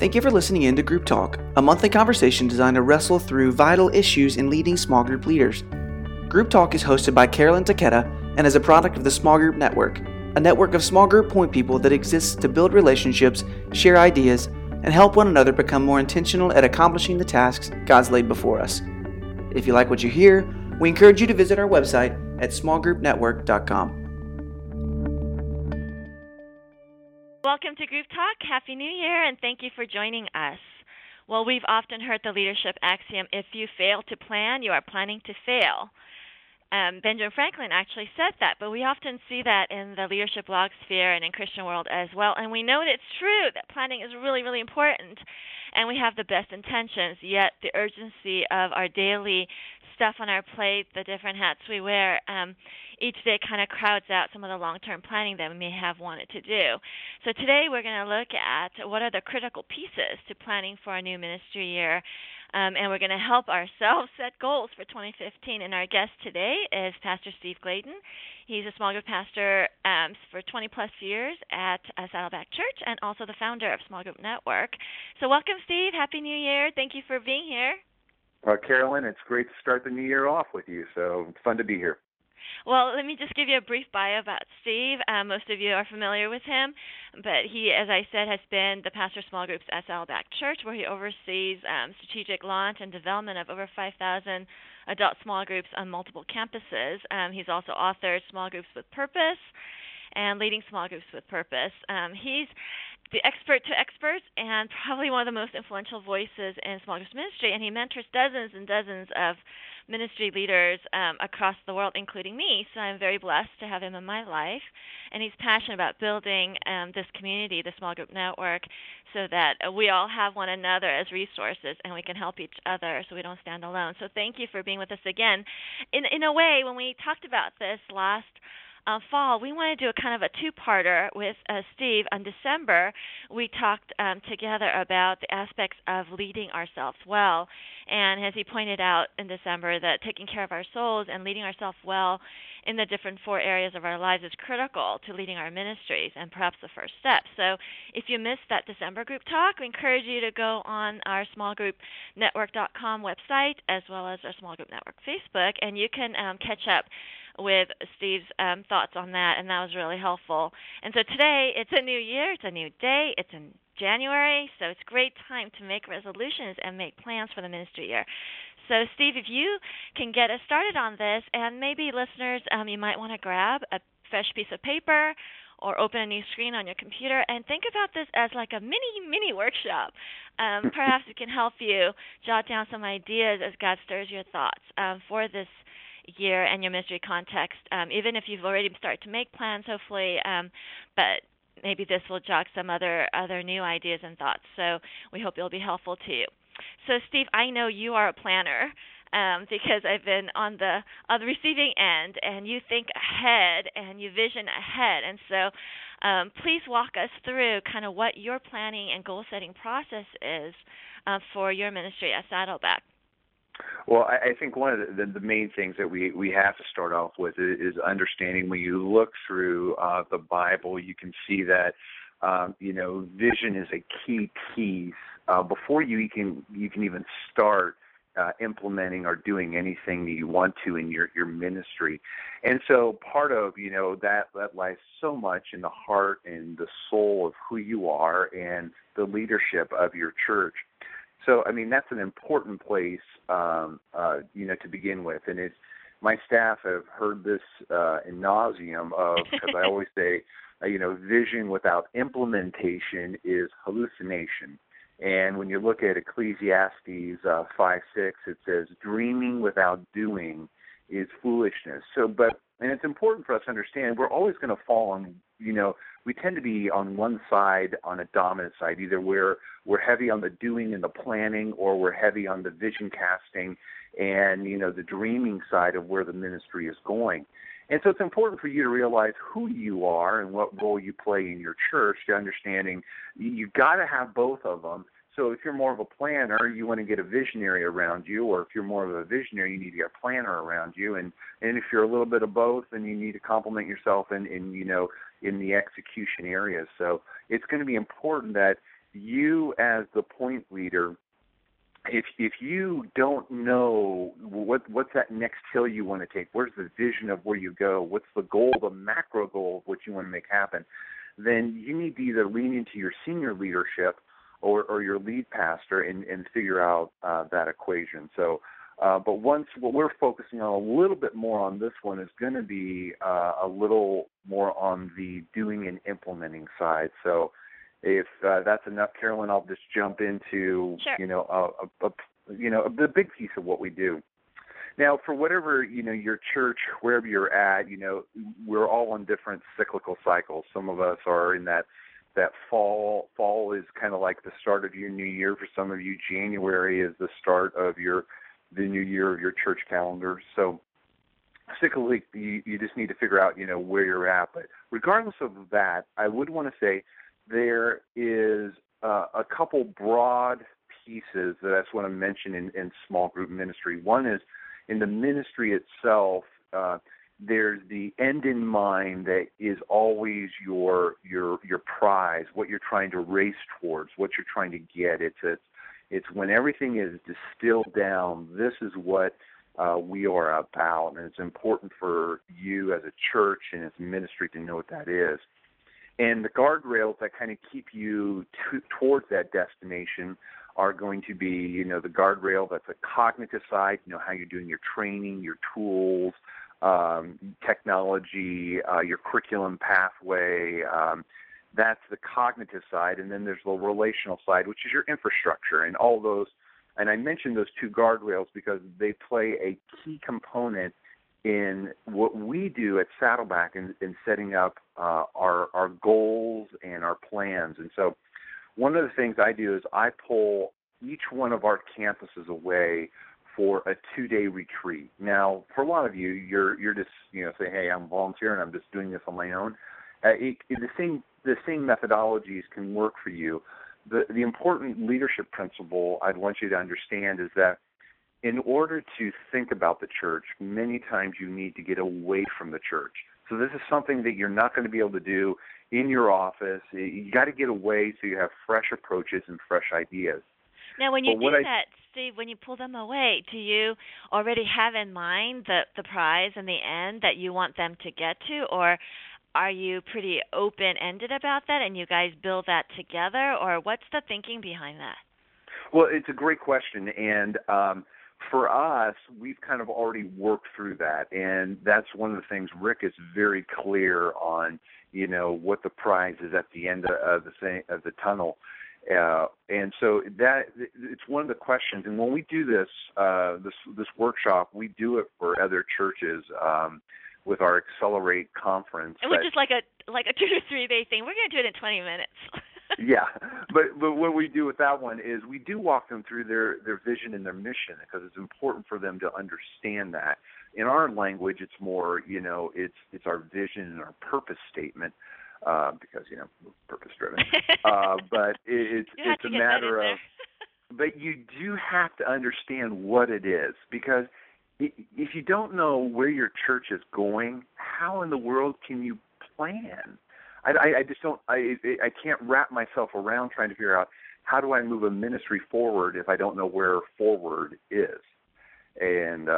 Thank you for listening in to Group Talk, a monthly conversation designed to wrestle through vital issues in leading small group leaders. Group Talk is hosted by Carolyn Takeda and is a product of the Small Group Network, a network of small group point people that exists to build relationships, share ideas, and help one another become more intentional at accomplishing the tasks God's laid before us. If you like what you hear, we encourage you to visit our website at smallgroupnetwork.com. Welcome to Group Talk. Happy New Year, and thank you for joining us. Well, we've often heard the leadership axiom, if you fail to plan, you are planning to fail. Benjamin Franklin actually said that, but we often see that in the leadership blog sphere and in Christian world as well, and we know that it's true that planning is really, really important, and we have the best intentions, yet the urgency of our daily stuff on our plate, the different hats we wear, each day kind of crowds out some of the long-term planning that we may have wanted to do. So today we're going to look at what are the critical pieces to planning for our new ministry year, and we're going to help ourselves set goals for 2015. And our guest today is Pastor Steve Gladen. He's a small group pastor for 20-plus years at Saddleback Church and also the founder of Small Group Network. So welcome, Steve. Happy New Year. Thank you for being here. Carolyn, it's great to start the new year off with you, so fun to be here. Well, let me just give you a brief bio about Steve. Most of you are familiar with him, but he, as I said, has been the pastor of small groups at Saddleback Church, where he oversees strategic launch and development of over 5,000 adult small groups on multiple campuses. He's also authored Small Groups with Purpose and Leading Small Groups with Purpose. He's the expert to experts and probably one of the most influential voices in small groups ministry, and he mentors dozens and dozens of ministry leaders across the world, including me, so I'm very blessed to have him in my life. And he's passionate about building this community, the Small Group Network, so that we all have one another as resources and we can help each other so we don't stand alone. So thank you for being with us again. In a way, when we talked about this last fall, we want to do a kind of a two-parter with Steve. In December, we talked together about the aspects of leading ourselves well. And as he pointed out in December, that taking care of our souls and leading ourselves well in the different four areas of our lives is critical to leading our ministries and perhaps the first step. So if you missed that December group talk, we encourage you to go on our smallgroupnetwork.com website as well as our Small Group Network Facebook, and you can catch up with Steve's thoughts on that, and that was really helpful. And so today, it's a new year, it's a new day, it's in January, so it's a great time to make resolutions and make plans for the ministry year. So, Steve, if you can get us started on this, and maybe listeners, you might want to grab a fresh piece of paper or open a new screen on your computer and think about this as like a mini workshop. Perhaps it can help you jot down some ideas as God stirs your thoughts for this year and your ministry context, even if you've already started to make plans, hopefully, but maybe this will jog some other new ideas and thoughts, so we hope it'll be helpful to you. So, Steve, I know you are a planner because I've been on the receiving end, and you think ahead and you vision ahead, and so please walk us through kind of what your planning and goal-setting process is for your ministry at Saddleback. Well, I think one of the main things that we have to start off with is understanding when you look through the Bible, you can see that, vision is a key piece before you can even start implementing or doing anything that you want to in your ministry. And so part of, that lies so much in the heart and the soul of who you are and the leadership of your church. So, that's an important place, to begin with. And it's my staff have heard this in nauseam because I always say, vision without implementation is hallucination. And when you look at Ecclesiastes 5:6, it says, dreaming without doing is foolishness. And it's important for us to understand we're always going to fall on, we tend to be on one side, on a dominant side. Either we're heavy on the doing and the planning, or we're heavy on the vision casting and, the dreaming side of where the ministry is going. And so it's important for you to realize who you are and what role you play in your church to understanding you've got to have both of them. So if you're more of a planner, you want to get a visionary around you, or if you're more of a visionary, you need to get a planner around you. And if you're a little bit of both, then you need to complement yourself in the execution area. So it's going to be important that you as the point leader, if you don't know what's that next hill you want to take, where's the vision of where you go, what's the goal, the macro goal of what you want to make happen, then you need to either lean into your senior leadership or your lead pastor and figure out that equation. So, but once what we're focusing on a little bit more on this one is going to be a little more on the doing and implementing side. So if that's enough, Carolyn, I'll just jump into, sure, the big piece of what we do. Now, for whatever, your church, wherever you're at, we're all on different cyclical cycles. Some of us are in that fall is kind of like the start of your new year. For some of you, January is the start of the new year of your church calendar. So cyclically, you just need to figure out, where you're at. But regardless of that, I would want to say there is a couple broad pieces that I just want to mention in small group ministry. One is in the ministry itself, there's the end in mind that is always your prize, what you're trying to race towards, what you're trying to get. It's when everything is distilled down, this is what we are about, and it's important for you as a church and as a ministry to know what that is. And the guardrails that kind of keep you towards that destination are going to be, the guardrail that's a cognitive side, how you're doing your training, your tools, technology, your curriculum pathway. That's the cognitive side. And then there's the relational side, which is your infrastructure and all those. And I mentioned those two guardrails because they play a key component in what we do at Saddleback in setting up our goals and our plans. And so one of the things I do is I pull each one of our campuses away for a 2-day retreat. Now, for a lot of you, you're just, say, hey, I'm volunteering, I'm just doing this on my own. The same methodologies can work for you. The important leadership principle I'd want you to understand is that in order to think about the church, many times you need to get away from the church. So this is something that you're not going to be able to do in your office. You got to get away so you have fresh approaches and fresh ideas. Now, when you Steve, when you pull them away, do you already have in mind the prize in the end that you want them to get to, or are you pretty open-ended about that and you guys build that together, or what's the thinking behind that? Well, it's a great question, and for us, we've kind of already worked through that, and that's one of the things Rick is very clear on, what the prize is at the end of the tunnel. And so that it's one of the questions. And when we do this workshop, we do it for other churches with our Accelerate conference. And which is like a 2 to 3 day thing. We're going to do it in 20 minutes. Yeah, but what we do with that one is we do walk them through their vision and their mission, because it's important for them to understand that. In our language, it's more, it's our vision and our purpose statement, because, we're purpose-driven. But it's a matter of – but you do have to understand what it is, because if you don't know where your church is going, how in the world can you plan? I just don't. I can't wrap myself around trying to figure out how do I move a ministry forward if I don't know where forward is. And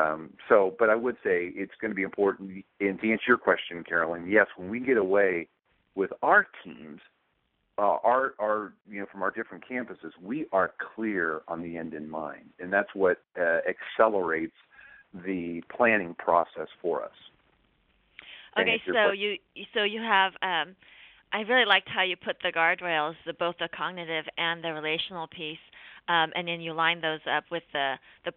so, but I would say it's going to be important. And to answer your question, Carolyn, yes, when we get away with our teams, our from our different campuses, we are clear on the end in mind, and that's what accelerates the planning process for us. Okay, so you have I really liked how you put the guardrails, both the cognitive and the relational piece, and then you line those up with the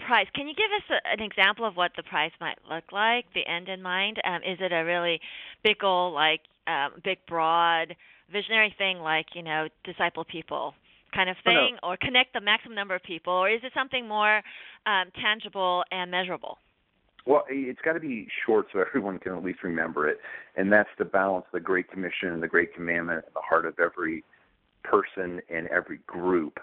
prize. Can you give us an example of what the prize might look like, the end in mind? Is it a really big goal, like big, broad, visionary thing like, disciple people kind of thing, or connect the maximum number of people, or is it something more tangible and measurable? Well, it's got to be short so everyone can at least remember it, and that's the balance, the Great Commission and the Great Commandment at the heart of every person and every group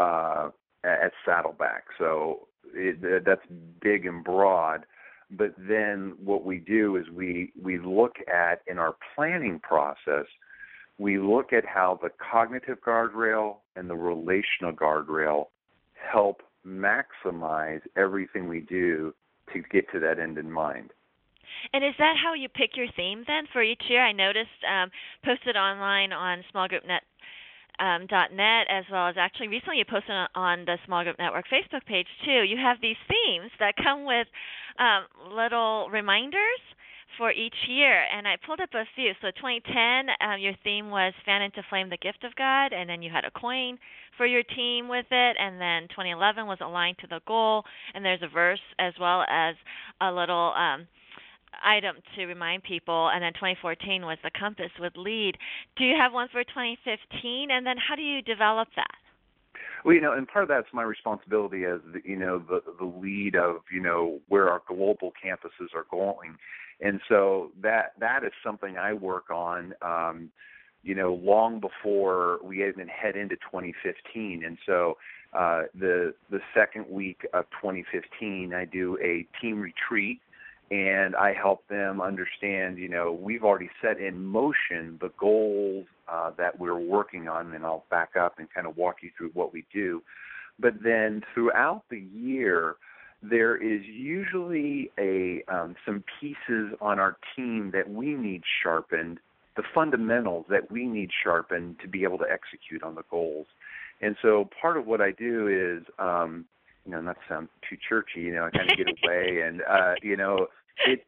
at Saddleback. So that's big and broad, but then what we do is we look at, in our planning process, we look at how the cognitive guardrail and the relational guardrail help maximize everything we do to get to that end in mind. And is that how you pick your theme then for each year? I noticed posted online on smallgroupnet.net, as well as actually recently you posted on the Small Group Network Facebook page too. You have these themes that come with little reminders for each year, and I pulled up a few. So 2010, your theme was Fan into Flame the Gift of God, and then you had a coin for your team with it, and then 2011 was Aligned to the Goal, and there's a verse as well as a little item to remind people, and then 2014 was The Compass would Lead. Do you have one for 2015, and then how do you develop that? Well, you know, and part of that's my responsibility as, the lead of, where our global campuses are going. And so that is something I work on, long before we even head into 2015. And so the second week of 2015, I do a team retreat, and I help them understand, we've already set in motion the goals that we're working on, and I'll back up and kind of walk you through what we do. But then throughout the year, there is usually some pieces on our team that we need sharpened, the fundamentals that we need sharpened to be able to execute on the goals. And so part of what I do is, not to sound too churchy, I kind of get away and,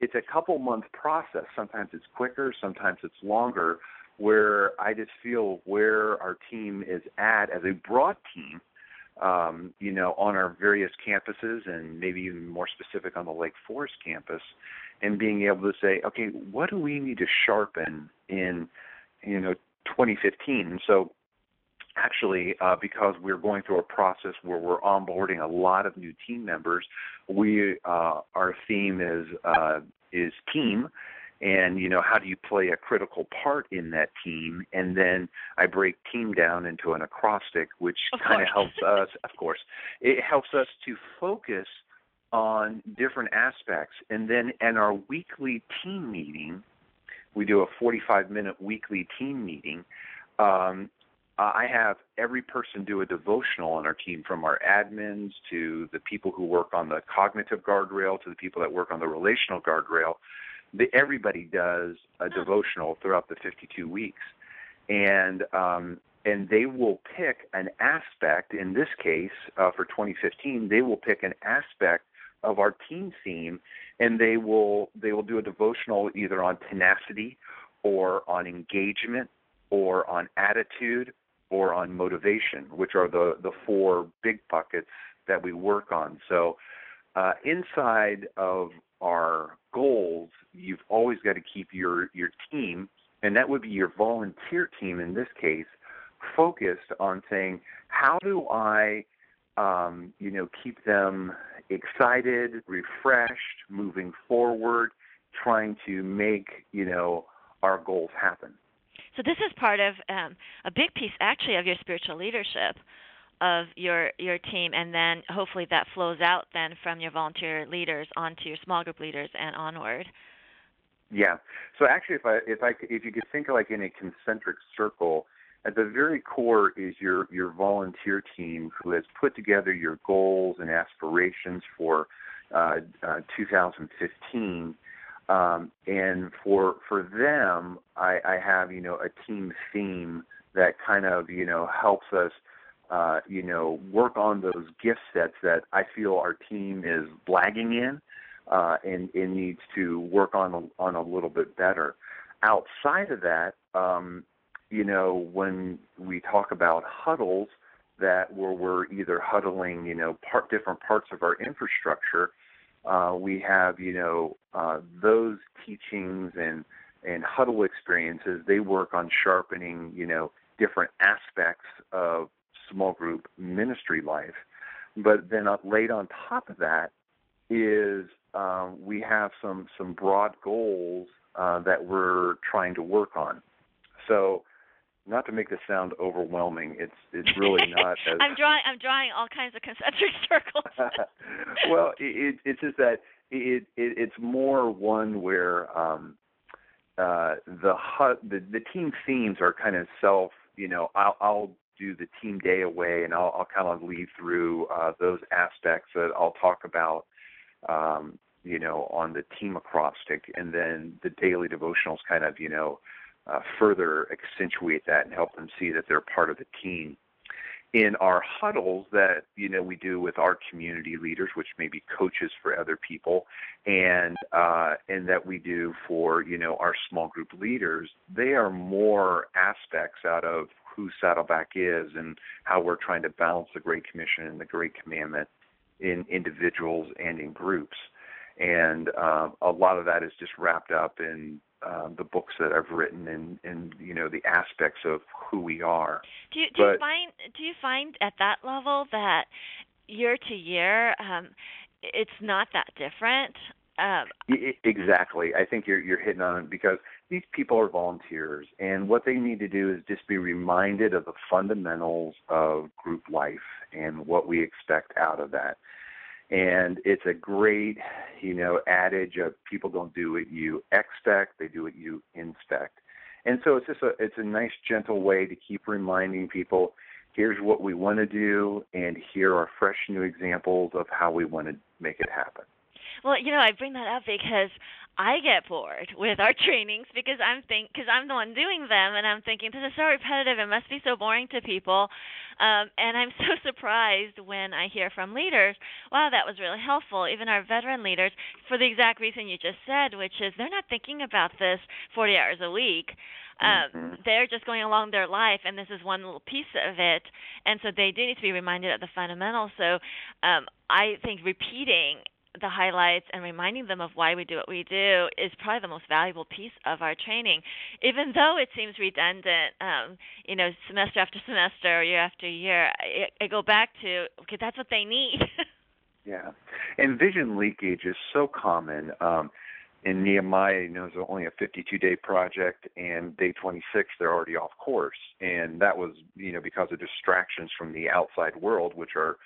it's a couple-month process. Sometimes it's quicker, sometimes it's longer, where I just feel where our team is at as a broad team, on our various campuses and maybe even more specific on the Lake Forest campus, and being able to say, okay, what do we need to sharpen in, 2015? And so actually, because we're going through a process where we're onboarding a lot of new team members, our theme is team, and how do you play a critical part in that team? And then I break team down into an acrostic, which kind of helps us. Of course, it helps us to focus on different aspects. And then in our weekly team meeting, we do a 45-minute weekly team meeting. I have every person do a devotional on our team, from our admins to the people who work on the cognitive guardrail to the people that work on the relational guardrail. Everybody does a devotional throughout the 52 weeks. And they will pick an aspect, in this case, for 2015, they will pick an aspect of our team theme, and they will do a devotional either on tenacity or on engagement or on attitude or on motivation, which are the four big buckets that we work on. So inside of our goals, you've always got to keep your team, and that would be your volunteer team in this case, focused on saying, how do I keep them excited, refreshed, moving forward, trying to make our goals happen. So this is part of a big piece actually of your spiritual leadership of your team, and then hopefully that flows out then from your volunteer leaders onto your small group leaders and onward. Yeah. So actually, if you could think of like in a concentric circle, at the very core is your volunteer team who has put together your goals and aspirations for 2015. And for them, I have a team theme that kind of helps us. Work on those gift sets that I feel our team is lagging in and it needs to work on a little bit better. Outside of that, when we talk about huddles, that where we're either huddling, different parts of our infrastructure, we have, those teachings and huddle experiences. They work on sharpening, different aspects of small group ministry life. But then laid on top of that is we have some broad goals that we're trying to work on. So not to make this sound overwhelming, it's really not. As I'm drawing all kinds of concentric circles. Well, it's just that it's more one where the team themes are kind of self, you know, I'll do the team day away, and I'll kind of lead through those aspects that I'll talk about, you know, on the team acrostic, and then the daily devotionals kind of, you know, further accentuate that and help them see that they're part of the team. In our huddles that, you know, we do with our community leaders, which may be coaches for other people, and that we do for, you know, our small group leaders, they are more aspects out of who Saddleback is and how we're trying to balance the Great Commission and the Great Commandment in individuals and in groups. And a lot of that is just wrapped up in the books that I've written and you know, the aspects of who we are. Do you find at that level that year to year it's not that different? Exactly. I think you're hitting on it, because these people are volunteers, and what they need to do is just be reminded of the fundamentals of group life and what we expect out of that. And it's a great, you know, adage of people don't do what you expect, they do what you inspect. And so it's just a nice, gentle way to keep reminding people, here's what we want to do, and here are fresh new examples of how we want to make it happen. Well, you know, I bring that up because I get bored with our trainings, because I'm the one doing them, and I'm thinking, this is so repetitive, it must be so boring to people. And I'm so surprised when I hear from leaders, wow, that was really helpful, even our veteran leaders, for the exact reason you just said, which is they're not thinking about this 40 hours a week. They're just going along their life, and this is one little piece of it. And so they do need to be reminded of the fundamentals. So I think repeating the highlights and reminding them of why we do what we do is probably the most valuable piece of our training, even though it seems redundant, you know, semester after semester or year after year. I go back to, okay, that's what they need. Yeah. And vision leakage is so common. In Nehemiah, you know, it's only a 52-day project, and day 26, they're already off course. And that was, you know, because of distractions from the outside world, which are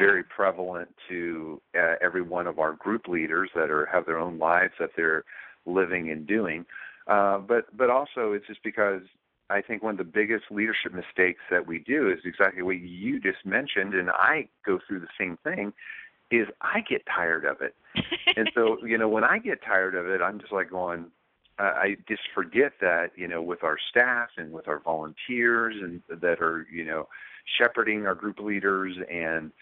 very prevalent to every one of our group leaders that have their own lives that they're living and doing. But also it's just because I think one of the biggest leadership mistakes that we do is exactly what you just mentioned, and I go through the same thing, is I get tired of it. And so, you know, when I get tired of it, I'm just like going, I just forget that, you know, with our staff and with our volunteers and that are, you know, shepherding our group leaders and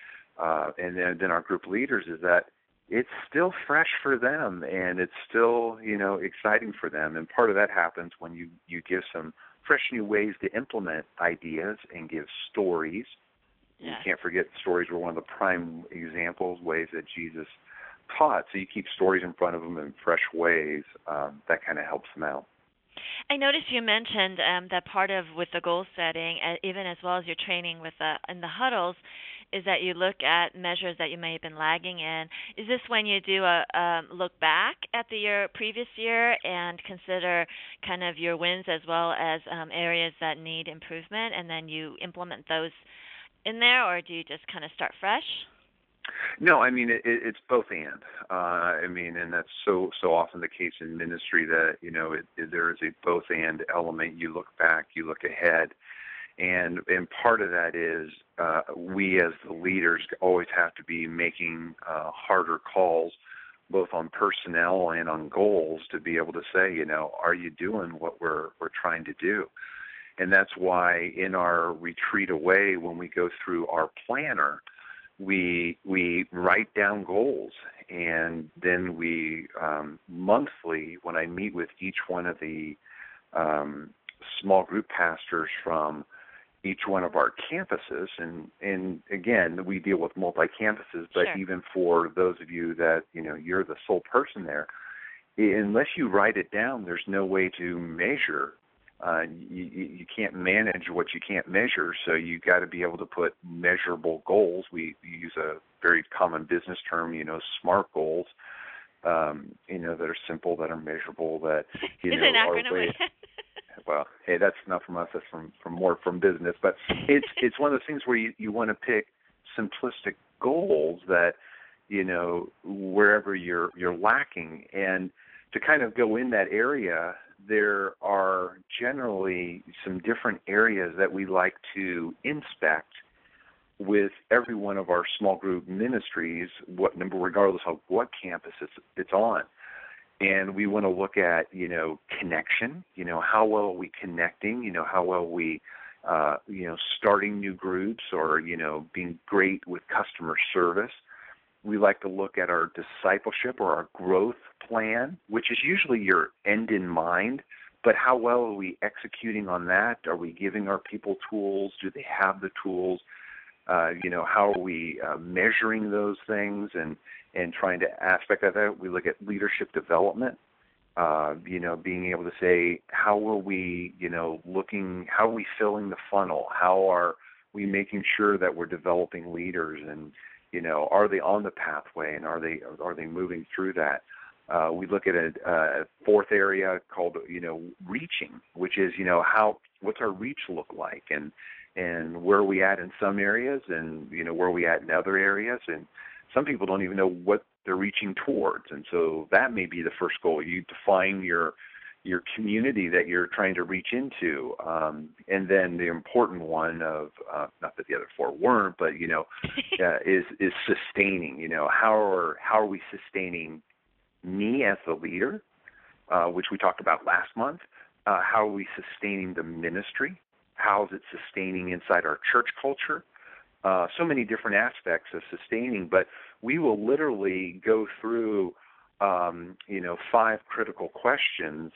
then our group leaders, is that it's still fresh for them and it's still, you know, exciting for them. And part of that happens when you give some fresh new ways to implement ideas and give stories. Yeah. You can't forget stories were one of the prime examples, ways that Jesus taught. So you keep stories in front of them in fresh ways. That kind of helps them out. I noticed you mentioned that part of with the goal setting, even as well as your training with in the huddles, is that you look at measures that you may have been lagging in. Is this when you do a look back at the previous year and consider kind of your wins as well as areas that need improvement, and then you implement those in there, or do you just kind of start fresh? No, I mean, it's both and. I mean, and that's so often the case in ministry that, you know, there is a both and element. You look back, you look ahead. And part of that is we as the leaders always have to be making harder calls, both on personnel and on goals, to be able to say, you know, are you doing what we're trying to do? And that's why in our retreat away, when we go through our planner, we write down goals, and then we monthly, when I meet with each one of the small group pastors from each one of our campuses, and again, we deal with multi-campuses, but sure. Even for those of you that, you know, you're the sole person there, unless you write it down, there's no way to measure. You can't manage what you can't measure, so you got to be able to put measurable goals. We use a very common business term, you know, SMART goals, you know, that are simple, that are measurable, that, you know, are ways. Well, hey, that's not from us, that's from more from business. But it's one of those things where you want to pick simplistic goals that, you know, wherever you're lacking. And to kind of go in that area, there are generally some different areas that we like to inspect with every one of our small group ministries, regardless of what campus it's on. And we want to look at, connection, how well are we connecting, how well are we, starting new groups or, being great with customer service. We like to look at our discipleship or our growth plan, which is usually your end in mind, but how well are we executing on that? Are we giving our people tools? Do they have the tools? How are we measuring those things and trying to aspect of that? We look at leadership development, being able to say, how are we, how are we filling the funnel? How are we making sure that we're developing leaders and, are they on the pathway and are they moving through that? We look at a fourth area called, reaching, which is, what's our reach look like and where are we at in some areas and, where are we at in other areas. And some people don't even know what they're reaching towards. And so that may be the first goal. You define your community that you're trying to reach into. And then the important one of, not that the other four weren't, but, is sustaining, how are we sustaining me as the leader, which we talked about last month. How are we sustaining the ministry? How is it sustaining inside our church culture? So many different aspects of sustaining, but we will literally go through, 5 critical questions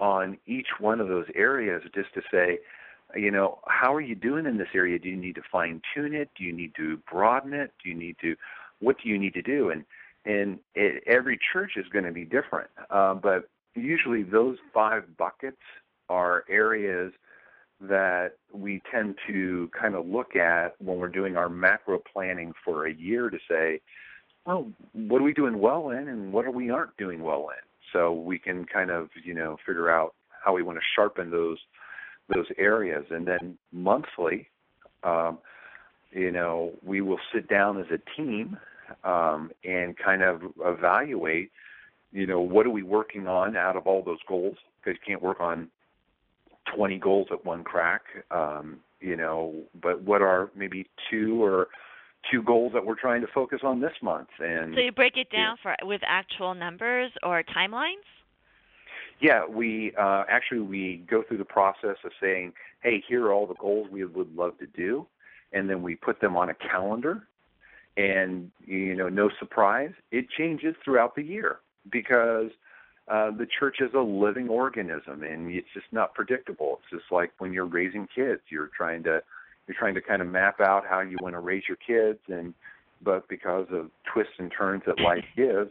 on each one of those areas just to say, how are you doing in this area? Do you need to fine tune it? Do you need to broaden it? What do you need to do? And every church is going to be different. But usually those 5 buckets are areas that we tend to kind of look at when we're doing our macro planning for a year to say, well, what are we doing well in and what are we aren't doing well in? So we can kind of, figure out how we want to sharpen those areas. And then monthly, we will sit down as a team and kind of evaluate, what are we working on out of all those goals? Because you can't work on 20 goals at one crack, but what are maybe 2 goals that we're trying to focus on this month? And so you break it down with actual numbers or timelines? Yeah, we go through the process of saying, hey, here are all the goals we would love to do, and then we put them on a calendar, and, no surprise, it changes throughout the year because the church is a living organism, and it's just not predictable. It's just like when you're raising kids, you're trying to kind of map out how you want to raise your kids, but because of twists and turns that life gives,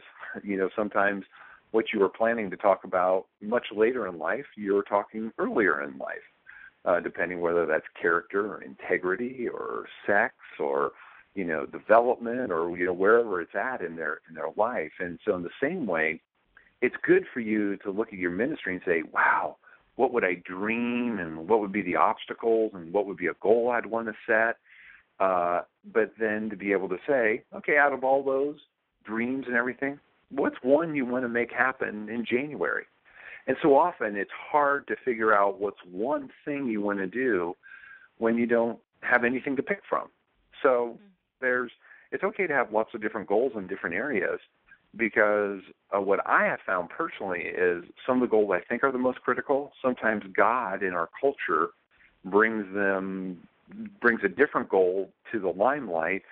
sometimes what you were planning to talk about much later in life, you're talking earlier in life, depending whether that's character or integrity or sex or development or wherever it's at in their life. And so in the same way, it's good for you to look at your ministry and say, wow, what would I dream and what would be the obstacles and what would be a goal I'd want to set? But then to be able to say, okay, out of all those dreams and everything, what's one you want to make happen in January? And so often it's hard to figure out what's one thing you want to do when you don't have anything to pick from. So it's okay to have lots of different goals in different areas, because what I have found personally is some of the goals I think are the most critical, sometimes God in our culture brings a different goal to the limelight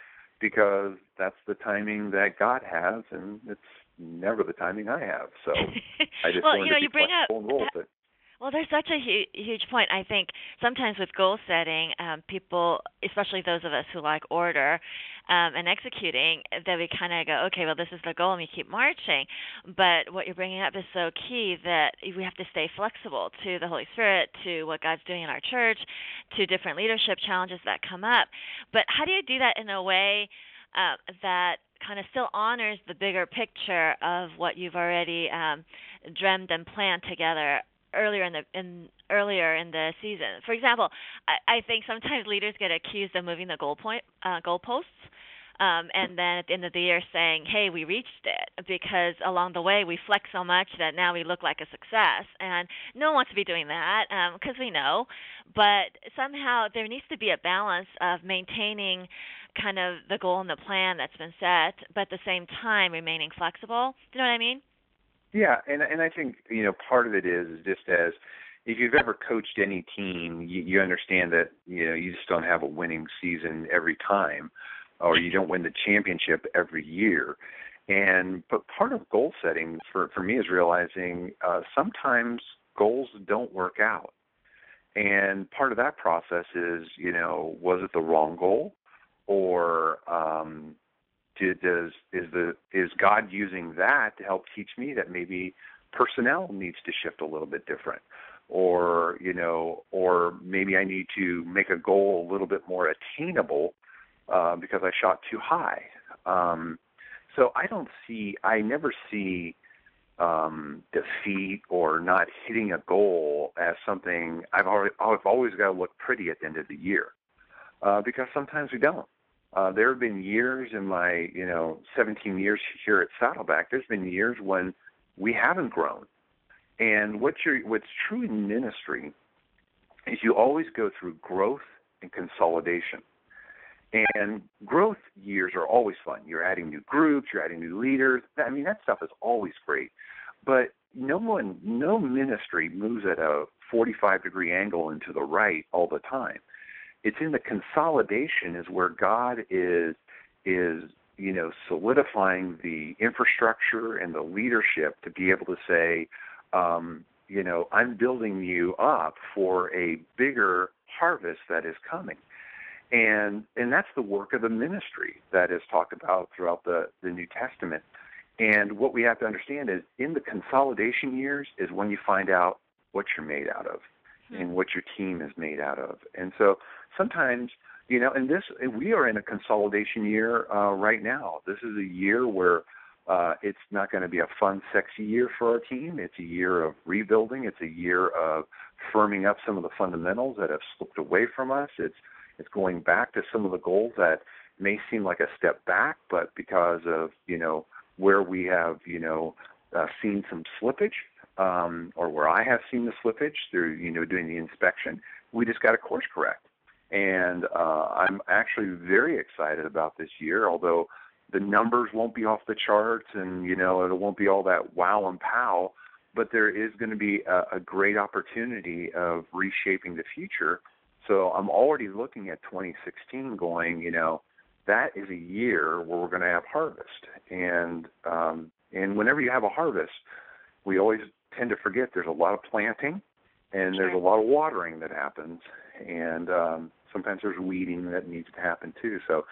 because that's the timing that God has, and it's never the timing I have. So I just you bring up well, there's such a huge point. I think sometimes with goal setting, people, especially those of us who like order and executing, that we kind of go, okay, well, this is the goal, and we keep marching. But what you're bringing up is so key that we have to stay flexible to the Holy Spirit, to what God's doing in our church, to different leadership challenges that come up. But how do you do that in a way that kind of still honors the bigger picture of what you've already dreamed and planned together earlier in the season? For example, I think sometimes leaders get accused of moving the goalposts and then at the end of the year saying, hey, we reached it, because along the way we flexed so much that now we look like a success. And no one wants to be doing that, because we know. But somehow there needs to be a balance of maintaining kind of the goal and the plan that's been set, but at the same time remaining flexible. Do you know what I mean? Yeah, and I think, you know, part of it is just as if you've ever coached any team, you understand that, you know, you just don't have a winning season every time, or you don't win the championship every year. But part of goal setting for me is realizing sometimes goals don't work out. And part of that process is, you know, was it the wrong goal? Or is God using that to help teach me that maybe personnel needs to shift a little bit different? Or, you know, or maybe I need to make a goal a little bit more attainable because I shot too high. So I never see defeat or not hitting a goal as something I've always got to look pretty at the end of the year, because sometimes we don't. There have been years in my, you know, 17 years here at Saddleback, there's been years when we haven't grown. And what's true in ministry is you always go through growth and consolidation. And growth years are always fun. You're adding new groups, you're adding new leaders. I mean, that stuff is always great. But no ministry moves at a 45-degree angle into the right all the time. It's in the consolidation is where God is, you know, solidifying the infrastructure and the leadership to be able to say, you know, I'm building you up for a bigger harvest that is coming. And that's the work of the ministry that is talked about throughout the New Testament. And what we have to understand is in the consolidation years is when you find out what you're made out of and what your team is made out of. And so sometimes, you know, we are in a consolidation year right now. This is a year where it's not going to be a fun, sexy year for our team. It's a year of rebuilding. It's a year of firming up some of the fundamentals that have slipped away from us. It's going back to some of the goals that may seem like a step back, but because of, you know, where we have, you know, seen some slippage, or where I have seen the slippage through, you know, doing the inspection, we just got to course correct. And I'm actually very excited about this year, although the numbers won't be off the charts and, you know, it won't be all that wow and pow, but there is going to be a great opportunity of reshaping the future. So I'm already looking at 2016 going, you know, that is a year where we're going to have harvest. And whenever you have a harvest, we always tend to forget there's a lot of planting and there's a lot of watering that happens. And sometimes there's weeding that needs to happen too. So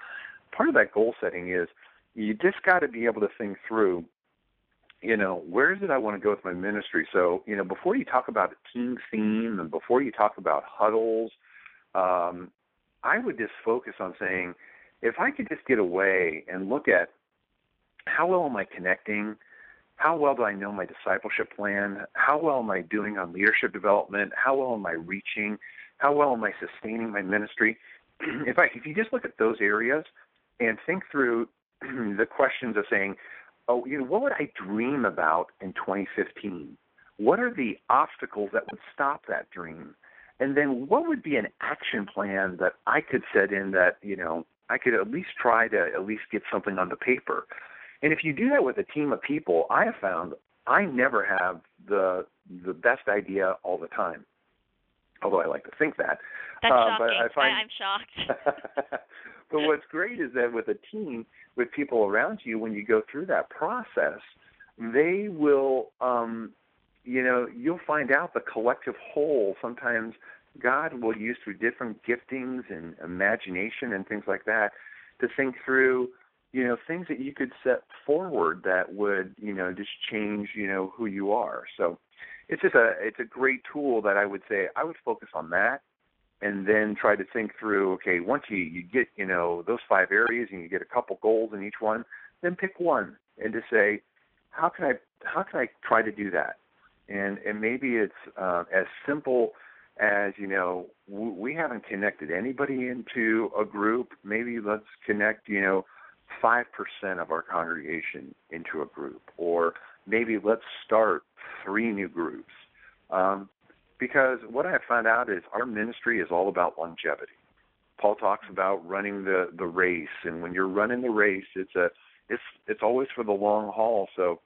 part of that goal setting is you just got to be able to think through, you know, where is it I want to go with my ministry? So, you know, before you talk about a team theme and before you talk about huddles, I would just focus on saying, if I could just get away and look at how well am I connecting, how well do I know my discipleship plan, how well am I doing on leadership development, how well am I reaching, how well am I sustaining my ministry? If you just look at those areas and think through the questions of saying, oh, you know, what would I dream about in 2015? What are the obstacles that would stop that dream? And then what would be an action plan that I could set in that, you know, I could at least try to at least get something on the paper. And if you do that with a team of people, I have found I never have the best idea all the time, although I like to think that. That's shocking. But I'm shocked. But what's great is that with a team, with people around you, when you go through that process, they will, you know, you'll find out the collective whole. Sometimes God will use through different giftings and imagination and things like that to think through, you know, things that you could set forward that would, you know, just change, you know, who you are. So it's just a great tool that I would say I would focus on that. And then try to think through, okay, once you get, you know, those five areas and you get a couple goals in each one, then pick one and to say, how can I try to do that? And maybe it's as simple as, you know, we haven't connected anybody into a group. Maybe let's connect, you know, 5% of our congregation into a group, or maybe let's start 3 new groups. Because what I found out is our ministry is all about longevity. Paul talks about running the race, and when you're running the race, it's always for the long haul. So,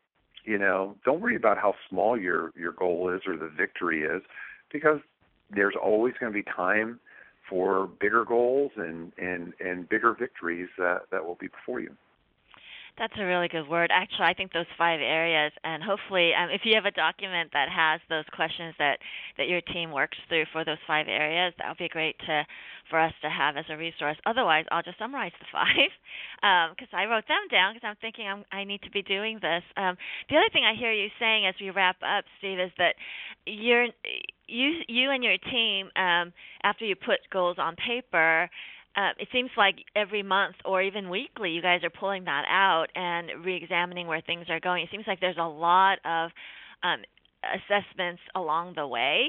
you know, don't worry about how small your goal is or the victory is, because there's always going to be time for bigger goals and bigger victories that will be before you. That's a really good word. Actually, I think those 5 areas, and hopefully if you have a document that has those questions that your team works through for those 5 areas, that would be great for us to have as a resource. Otherwise, I'll just summarize the 5 because I wrote them down because I'm thinking I need to be doing this. The other thing I hear you saying as we wrap up, Steve, is that you and your team, after you put goals on paper, it seems like every month or even weekly you guys are pulling that out and reexamining where things are going. It seems like there's a lot of assessments along the way,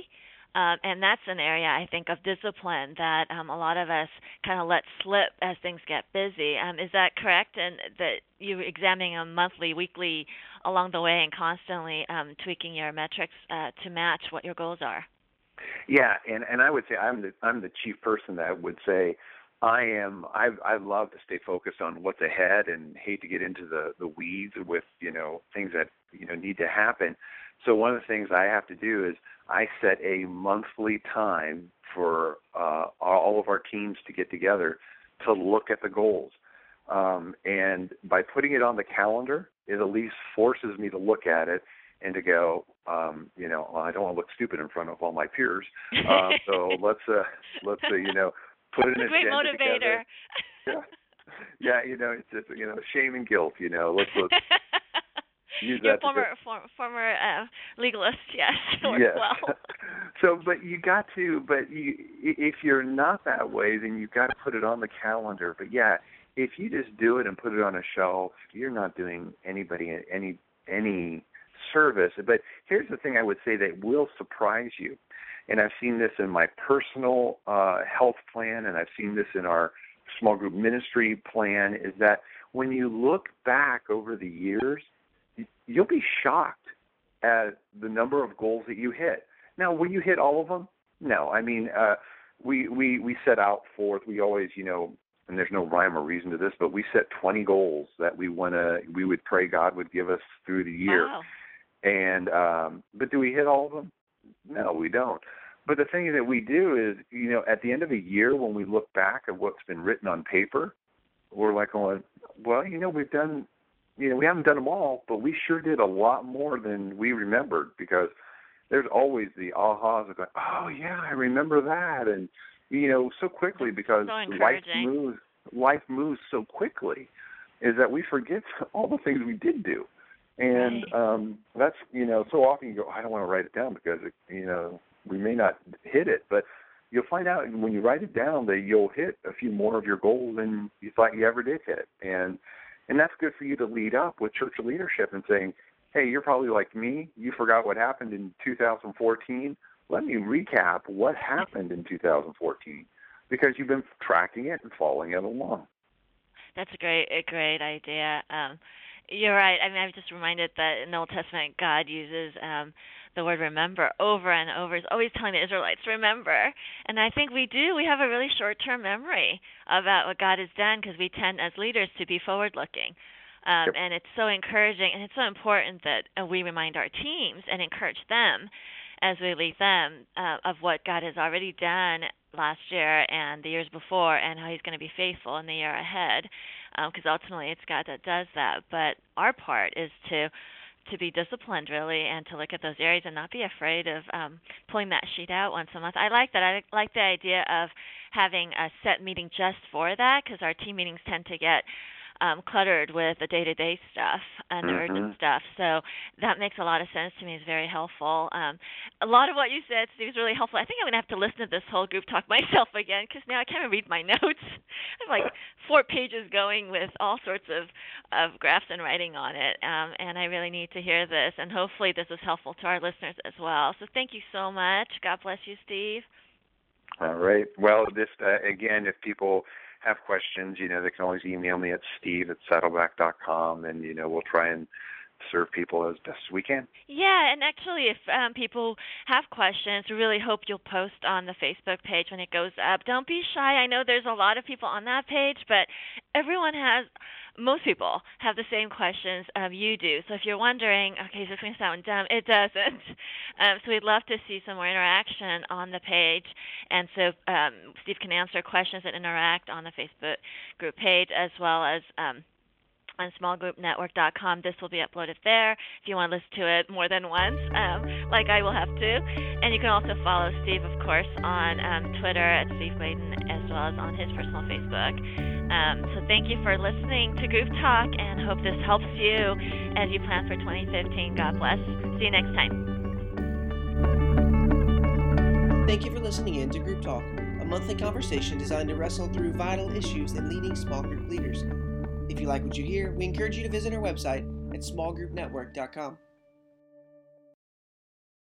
and that's an area, I think, of discipline that a lot of us kind of let slip as things get busy. Is that correct, and that you're examining them monthly, weekly, along the way, and constantly tweaking your metrics to match what your goals are? Yeah, and I would say I'm the chief person that would say, I love to stay focused on what's ahead and hate to get into the weeds with, you know, things that, you know, need to happen. So one of the things I have to do is I set a monthly time for all of our teams to get together to look at the goals. And by putting it on the calendar, it at least forces me to look at it and to go, you know, I don't want to look stupid in front of all my peers. So let's you know, put an agenda together. Yeah, you know, it's just, you know, shame and guilt, you know. Let's use that. Former legalist, yes. Yes. Well. So, if you're not that way, then you've got to put it on the calendar. But yeah, if you just do it and put it on a shelf, you're not doing anybody any service. But here's the thing I would say that will surprise you. And I've seen this in my personal health plan, and I've seen this in our small group ministry plan, is that when you look back over the years, you'll be shocked at the number of goals that you hit. Now, will you hit all of them? No. I mean, we set out forth. We always, you know, and there's no rhyme or reason to this, but we set 20 goals that we would pray God would give us through the year. Wow. And but do we hit all of them? No, we don't. But the thing that we do is, you know, at the end of a year when we look back at what's been written on paper, we're like going, well, you know, we've done, you know, we haven't done them all, but we sure did a lot more than we remembered, because there's always the ahas of going, oh, yeah, I remember that. And, you know, so quickly, because so life moves so quickly, is that we forget all the things we did do. And that's, you know, so often you go, I don't want to write it down because, you know, we may not hit it. But you'll find out when you write it down that you'll hit a few more of your goals than you thought you ever did hit. And that's good for you to lead up with church leadership and saying, hey, you're probably like me. You forgot what happened in 2014. Let me recap what happened in 2014, because you've been tracking it and following it along. That's a great idea. You're right. I mean, I was just reminded that in the Old Testament, God uses the word remember over and over. He's always telling the Israelites, remember. And I think we do. We have a really short-term memory about what God has done, because we tend as leaders to be forward-looking. Yep. And it's so encouraging, and it's so important that we remind our teams and encourage them as we lead them of what God has already done last year and the years before, and how he's going to be faithful in the year ahead, because ultimately it's God that does that. But our part is to be disciplined, really, and to look at those areas and not be afraid of pulling that sheet out once a month. I like that. I like the idea of having a set meeting just for that, because our team meetings tend to get cluttered with the day-to-day stuff and the urgent stuff. So that makes a lot of sense to me. It's very helpful. A lot of what you said, Steve, is really helpful. I think I'm going to have to listen to this whole group talk myself again, because now I can't even read my notes. I have like 4 pages going with all sorts of graphs and writing on it, and I really need to hear this. And hopefully this is helpful to our listeners as well. So thank you so much. God bless you, Steve. All right. Well, this again, if people have questions, you know, they can always email me at steve@saddleback.com, and, you know, we'll try and serve people as best we can. Yeah, and actually, if people have questions, we really hope you'll post on the Facebook page when it goes up. Don't be shy. I know there's a lot of people on that page, but most people have the same questions you do. So if you're wondering, okay, is this going to sound dumb? It doesn't. So we'd love to see some more interaction on the page. And so Steve can answer questions and interact on the Facebook group page, as well as on smallgroupnetwork.com. This will be uploaded there if you want to listen to it more than once, like I will have to. And you can also follow Steve, of course, on Twitter at Steve Gladen, as well as on his personal Facebook. So thank you for listening to Group Talk, and hope this helps you as you plan for 2015. God bless. See you next time. Thank you for listening in to Group Talk, a monthly conversation designed to wrestle through vital issues in leading small group leaders. If you like what you hear, we encourage you to visit our website at smallgroupnetwork.com.